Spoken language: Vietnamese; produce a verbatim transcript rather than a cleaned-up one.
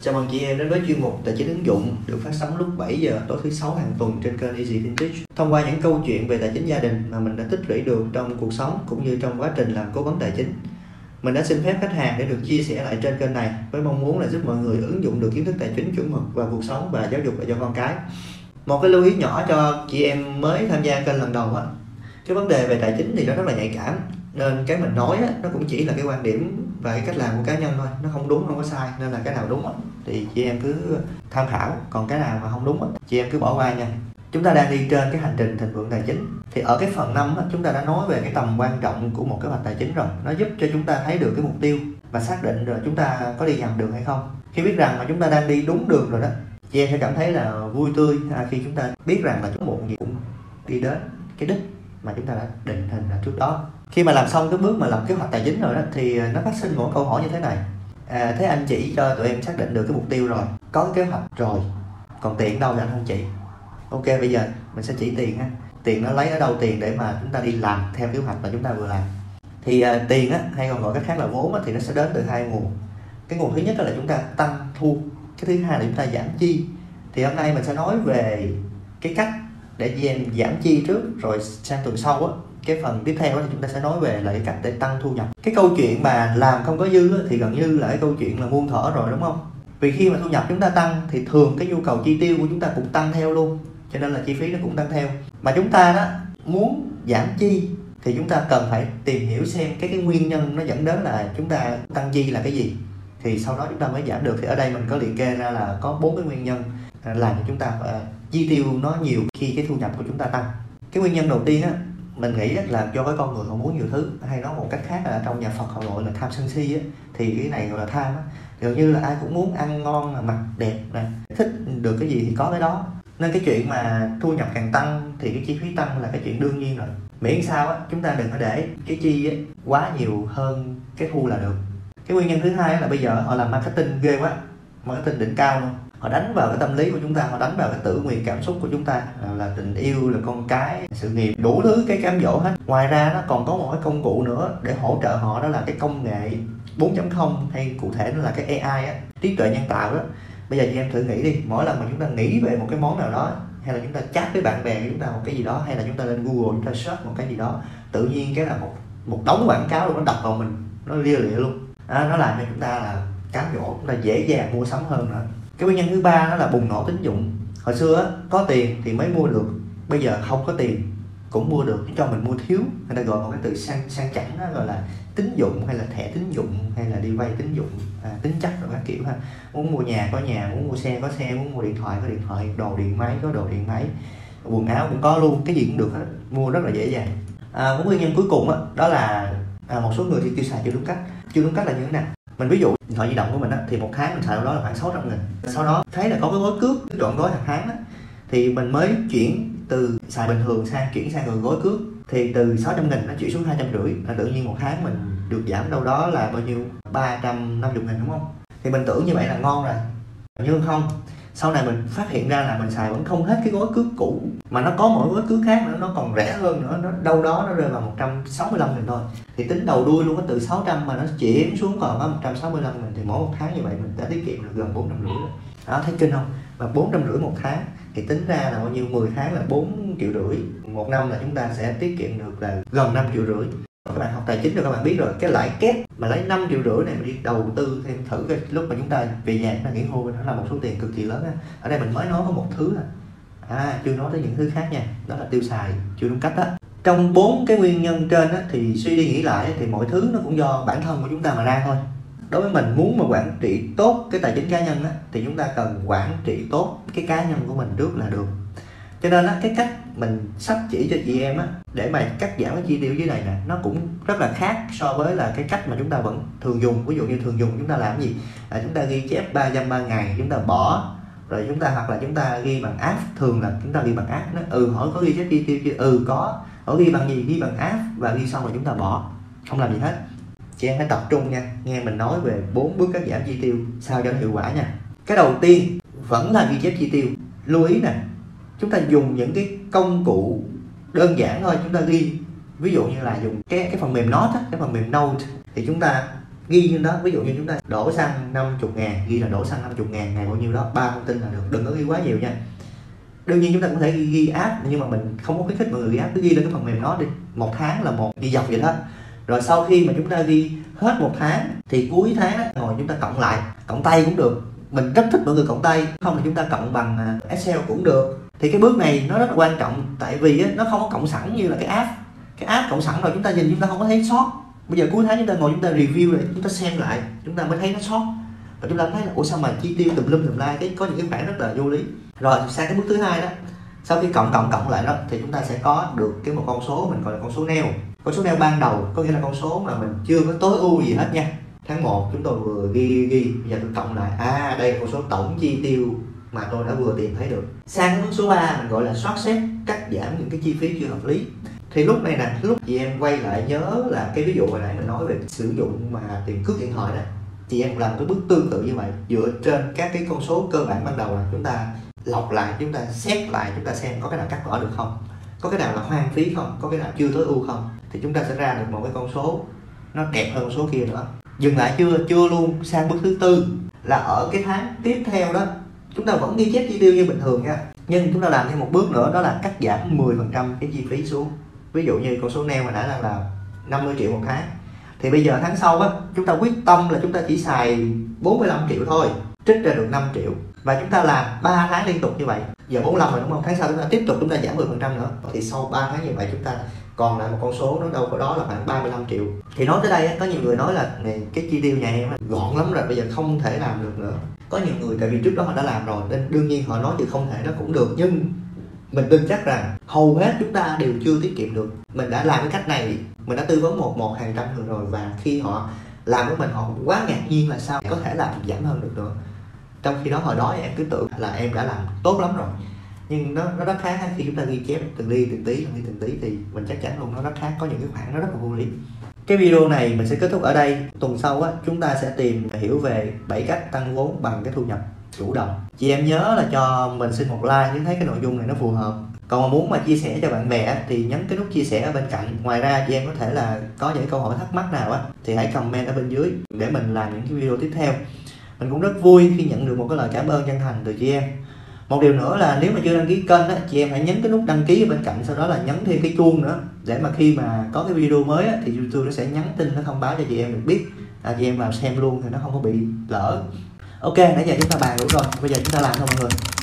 Chào mừng chị em đến với chuyên mục Tài chính ứng dụng được phát sóng lúc bảy giờ tối thứ sáu hàng tuần trên kênh Easy Vintage. Thông qua những câu chuyện về tài chính gia đình mà mình đã tích lũy được trong cuộc sống cũng như trong quá trình làm cố vấn tài chính, mình đã xin phép khách hàng để được chia sẻ lại trên kênh này với mong muốn là giúp mọi người ứng dụng được kiến thức tài chính chuẩn mực vào cuộc sống và giáo dục cho con cái. Một cái lưu ý nhỏ cho chị em mới tham gia kênh lần đầu á, cái vấn đề về tài chính thì nó rất là nhạy cảm, nên cái mình nói á, nó cũng chỉ là cái quan điểm và cái cách làm của cá nhân thôi, nó không đúng không có sai, nên là cái nào đúng á, thì chị em cứ tham khảo, còn cái nào mà không đúng á, chị em cứ bỏ qua nha. Chúng ta đang đi trên cái hành trình thịnh vượng tài chính, thì ở cái phần năm á, chúng ta đã nói về cái tầm quan trọng của một kế hoạch tài chính rồi, nó giúp cho chúng ta thấy được cái mục tiêu và xác định rồi chúng ta có đi nhầm đường hay không. Khi biết rằng mà chúng ta đang đi đúng đường rồi đó, chị em sẽ cảm thấy là vui tươi khi chúng ta biết rằng là chúng muộn gì cũng đi đến cái đích mà chúng ta đã định hình là trước đó. Khi mà làm xong cái bước mà làm kế hoạch tài chính rồi đó, thì nó phát sinh một câu hỏi như thế này: à, thế anh chỉ cho tụi em xác định được cái mục tiêu rồi, có cái kế hoạch rồi, còn tiền đâu là anh không chỉ? Ok, bây giờ mình sẽ chỉ tiền ha. Tiền nó lấy ở đâu tiền để mà chúng ta đi làm theo kế hoạch mà chúng ta vừa làm? Thì à, tiền á, hay còn gọi cách khác là vốn á, thì nó sẽ đến từ hai nguồn. Cái nguồn thứ nhất là chúng ta tăng thu, cái thứ hai là chúng ta giảm chi. Thì hôm nay mình sẽ nói về cái cách để chị em giảm chi trước, rồi sang tuần sau á, cái phần tiếp theo thì chúng ta sẽ nói về lại cách để tăng thu nhập. Cái câu chuyện mà làm không có dư á, thì gần như là cái câu chuyện là muôn thở rồi, đúng không? Vì khi mà thu nhập chúng ta tăng thì thường cái nhu cầu chi tiêu của chúng ta cũng tăng theo luôn, cho nên là chi phí nó cũng tăng theo. Mà chúng ta đó muốn giảm chi thì chúng ta cần phải tìm hiểu xem cái cái nguyên nhân nó dẫn đến là chúng ta tăng chi là cái gì, thì sau đó chúng ta mới giảm được. Thì ở đây mình có liệt kê ra là có bốn cái nguyên nhân làm cho chúng ta chi tiêu nó nhiều khi cái thu nhập của chúng ta tăng. Cái nguyên nhân đầu tiên á, mình nghĩ là do cái con người họ muốn nhiều thứ, hay nói một cách khác là trong nhà Phật họ gọi là tham sân si á, thì cái này gọi là tham á, gần như là ai cũng muốn ăn ngon, mặc đẹp nè, thích được cái gì thì có cái đó, nên cái chuyện mà thu nhập càng tăng thì cái chi phí tăng là cái chuyện đương nhiên rồi. Miễn sao á, chúng ta đừng có để cái chi á quá nhiều hơn cái thu là được. Cái nguyên nhân thứ hai là bây giờ họ làm marketing ghê quá, marketing đỉnh cao luôn. Họ đánh vào cái tâm lý của chúng ta, họ đánh vào cái tự nguyện cảm xúc của chúng ta, là tình yêu, là con cái, sự nghiệp, đủ thứ cái cám dỗ hết. Ngoài ra nó còn có một cái công cụ nữa để hỗ trợ họ, đó là cái công nghệ bốn chấm không, hay cụ thể nó là cái a i á, trí tuệ nhân tạo đó. Bây giờ chị em thử nghĩ đi, mỗi lần mà chúng ta nghĩ về một cái món nào đó, hay là chúng ta chat với bạn bè của chúng ta một cái gì đó, hay là chúng ta lên Google chúng ta search một cái gì đó, tự nhiên cái là một một đống quảng cáo luôn, nó đập vào mình, nó lia lịa luôn. À, nó làm cho chúng ta là cám dỗ, chúng ta dễ dàng mua sắm hơn nữa. Cái nguyên nhân thứ ba đó là bùng nổ tín dụng. Hồi xưa có tiền thì mới mua được, bây giờ không có tiền cũng mua được, cho mình mua thiếu. Người ta gọi một cái từ sang sang chảnh đó gọi là tín dụng, hay là thẻ tín dụng, hay là đi vay tín dụng, à, tín chấp rồi các kiểu ha. Muốn mua nhà có nhà, muốn mua xe có xe, muốn mua điện thoại có điện thoại, đồ điện máy có đồ điện máy, quần áo cũng có luôn, cái gì cũng được hết, mua rất là dễ dàng. À, cái nguyên nhân cuối cùng đó, đó là à, một số người thì tiêu xài chưa đúng cách. Chưa đúng cách là như thế nào? Mình ví dụ điện thoại di động của mình á, thì một tháng mình xài đâu đó là khoảng sáu trăm nghìn, sau đó thấy là có cái gói cước, cái đoạn gói hàng tháng á, thì mình mới chuyển từ xài bình thường sang chuyển sang rồi gói cước, thì từ sáu trăm nghìn nó chuyển xuống hai trăm rưỡi, là tự nhiên một tháng mình được giảm đâu đó là bao nhiêu, ba trăm năm mươi nghìn, đúng không? Thì mình tưởng như vậy là ngon rồi, nhưng không, sau này mình phát hiện ra là mình xài vẫn không hết cái gói cước cũ, mà nó có mỗi gói cước khác nữa, nó còn rẻ hơn nữa, nó đâu đó nó rơi vào một trăm sáu mươi lăm nghìn thôi. Thì tính đầu đuôi luôn, có từ sáu trăm mà nó chuyển xuống còn có một trăm sáu mươi lăm nghìn, thì mỗi một tháng như vậy mình đã tiết kiệm được gần bốn trăm rưỡi đó, thấy kinh không? Và bốn trăm rưỡi một tháng thì tính ra là bao nhiêu, mười tháng là bốn triệu rưỡi, một năm là chúng ta sẽ tiết kiệm được là gần năm triệu rưỡi. Các bạn học tài chính rồi các bạn biết rồi, cái lãi kép mà lấy năm triệu rưỡi này mà đi đầu tư thêm thử cái lúc mà chúng ta về nhà chúng ta nghỉ hưu, nó là một số tiền cực kỳ lớn á. Ở đây mình mới nói có một thứ là à, chưa nói tới những thứ khác nha, đó là tiêu xài chưa đúng cách á. Trong bốn cái nguyên nhân trên á, thì suy đi nghĩ lại thì mọi thứ nó cũng do bản thân của chúng ta mà ra thôi. Đối với mình muốn mà quản trị tốt cái tài chính cá nhân á, thì chúng ta cần quản trị tốt cái cá nhân của mình trước là được. Cho nên á, cái cách mình sắp chỉ cho chị em á, để mà cắt giảm cái chi tiêu dưới này nè, nó cũng rất là khác so với là cái cách mà chúng ta vẫn thường dùng. Ví dụ như thường dùng chúng ta làm gì? À, chúng ta ghi chép ba trăm ba ngày, chúng ta bỏ rồi chúng ta, hoặc là chúng ta ghi bằng app, thường là chúng ta ghi bằng app, nó ừ hỏi có ghi chép chi tiêu chưa, ừ có, hỏi ghi bằng gì, ghi bằng app, và ghi xong rồi chúng ta bỏ, không làm gì hết. Chị em hãy tập trung nha, nghe mình nói về bốn bước cắt giảm chi tiêu sao cho nó hiệu quả nha. Cái đầu tiên vẫn là ghi chép chi tiêu, lưu ý nè, chúng ta dùng những cái công cụ đơn giản thôi, chúng ta ghi Ví dụ như là dùng cái cái phần mềm Note, cái phần mềm Note thì chúng ta ghi như đó. Ví dụ như chúng ta đổ xăng năm mươi ngàn, ghi là đổ xăng năm mươi ngàn, ngày bao nhiêu đó, ba thông tin là được, đừng có ghi quá nhiều nha. Đương nhiên chúng ta cũng thể ghi, ghi app, nhưng mà mình không có khuyến khích mọi người ghi app, cứ ghi lên cái phần mềm Note đi, một tháng là một, đi dọc vậy đó. Rồi sau khi mà chúng ta ghi hết một tháng thì cuối tháng ngồi chúng ta cộng lại, cộng tay cũng được, mình rất thích mọi người cộng tay, không thì chúng ta cộng bằng Excel cũng được. Thì cái bước này nó rất là quan trọng, tại vì nó không có cộng sẵn như là cái app. Cái app cộng sẵn rồi chúng ta nhìn chúng ta không có thấy sót. Bây giờ cuối tháng chúng ta ngồi chúng ta review lại, chúng ta xem lại, chúng ta mới thấy nó sót. Và chúng ta thấy là ủa sao mà chi tiêu tùm lum tùm lai, cái có những cái khoản rất là vô lý. Rồi sang cái bước thứ hai đó, sau khi cộng cộng cộng lại đó thì chúng ta sẽ có được cái một con số mình gọi là con số neo. Con số neo ban đầu có nghĩa là con số mà mình chưa có tối ưu gì hết nha. Tháng một chúng tôi vừa ghi ghi, bây giờ tôi cộng lại, à đây là con số tổng chi tiêu mà tôi đã vừa tìm thấy được. Sang bước số ba mình gọi là soát xét, cắt giảm những cái chi phí chưa hợp lý. Thì lúc này nè, lúc chị em quay lại nhớ là cái ví dụ hồi nãy mình nói về sử dụng mà tiền cước điện thoại nè, chị em làm cái bước tương tự như vậy, dựa trên các cái con số cơ bản ban đầu là chúng ta lọc lại, chúng ta xét lại, chúng ta xem có cái nào cắt bỏ được không, có cái nào là hoang phí không, có cái nào chưa tối ưu không, thì chúng ta sẽ ra được một cái con số nó đẹp hơn con số kia nữa. Dừng lại chưa? Chưa luôn. Sang bước thứ tư là ở cái tháng tiếp theo đó, chúng ta vẫn ghi chép chi tiêu như bình thường nha, nhưng chúng ta làm thêm một bước nữa, đó là cắt giảm mười phần trăm cái chi phí xuống. Ví dụ như con số neo hồi nãy đang là năm mươi triệu một tháng, thì bây giờ tháng sau á, chúng ta quyết tâm là chúng ta chỉ xài bốn mươi lăm triệu thôi, trích ra được năm triệu, và chúng ta làm ba tháng liên tục như vậy. Giờ bốn mươi lăm rồi đúng không? Tháng sau chúng ta tiếp tục, chúng ta giảm mười phần trăm nữa, thì sau ba tháng như vậy chúng ta còn lại một con số nó đâu có đó là khoảng ba mươi lăm triệu. Thì nói tới đây á, có nhiều người nói là này, cái chi tiêu nhà em gọn lắm rồi, bây giờ không thể làm được nữa. Có nhiều người tại vì trước đó họ đã làm rồi nên đương nhiên họ nói thì không thể nó cũng được, nhưng mình tin chắc rằng hầu hết chúng ta đều chưa tiết kiệm được. Mình đã làm cái cách này, mình đã tư vấn một một hàng trăm người rồi, và khi họ làm với mình họ quá ngạc nhiên là sao có thể làm giảm hơn được nữa. Trong khi đó hồi đó em cứ tưởng là em đã làm tốt lắm rồi, nhưng nó nó rất khác khi chúng ta ghi chép từng ly từng tí, từng ly từng tí, thì mình chắc chắn luôn nó rất khác, có những cái khoản nó rất là vô lý. Cái video này mình sẽ kết thúc ở đây. Tuần sau á, chúng ta sẽ tìm hiểu về bảy cách tăng vốn bằng cái thu nhập chủ động. Chị em nhớ là cho mình xin một like nếu thấy cái nội dung này nó phù hợp. Còn mà muốn mà chia sẻ cho bạn bè thì nhấn cái nút chia sẻ ở bên cạnh. Ngoài ra chị em có thể là có những câu hỏi thắc mắc nào á thì hãy comment ở bên dưới để mình làm những cái video tiếp theo. Mình cũng rất vui khi nhận được một cái lời cảm ơn chân thành từ chị em. Một điều nữa là nếu mà chưa đăng ký kênh á, chị em hãy nhấn cái nút đăng ký ở bên cạnh, sau đó là nhấn thêm cái chuông nữa để mà khi mà có cái video mới á, thì YouTube nó sẽ nhắn tin, nó thông báo cho chị em được biết, à, chị em vào xem luôn thì nó không có bị lỡ. Ok, nãy giờ chúng ta bàn đủ rồi, bây giờ chúng ta làm thôi mọi người.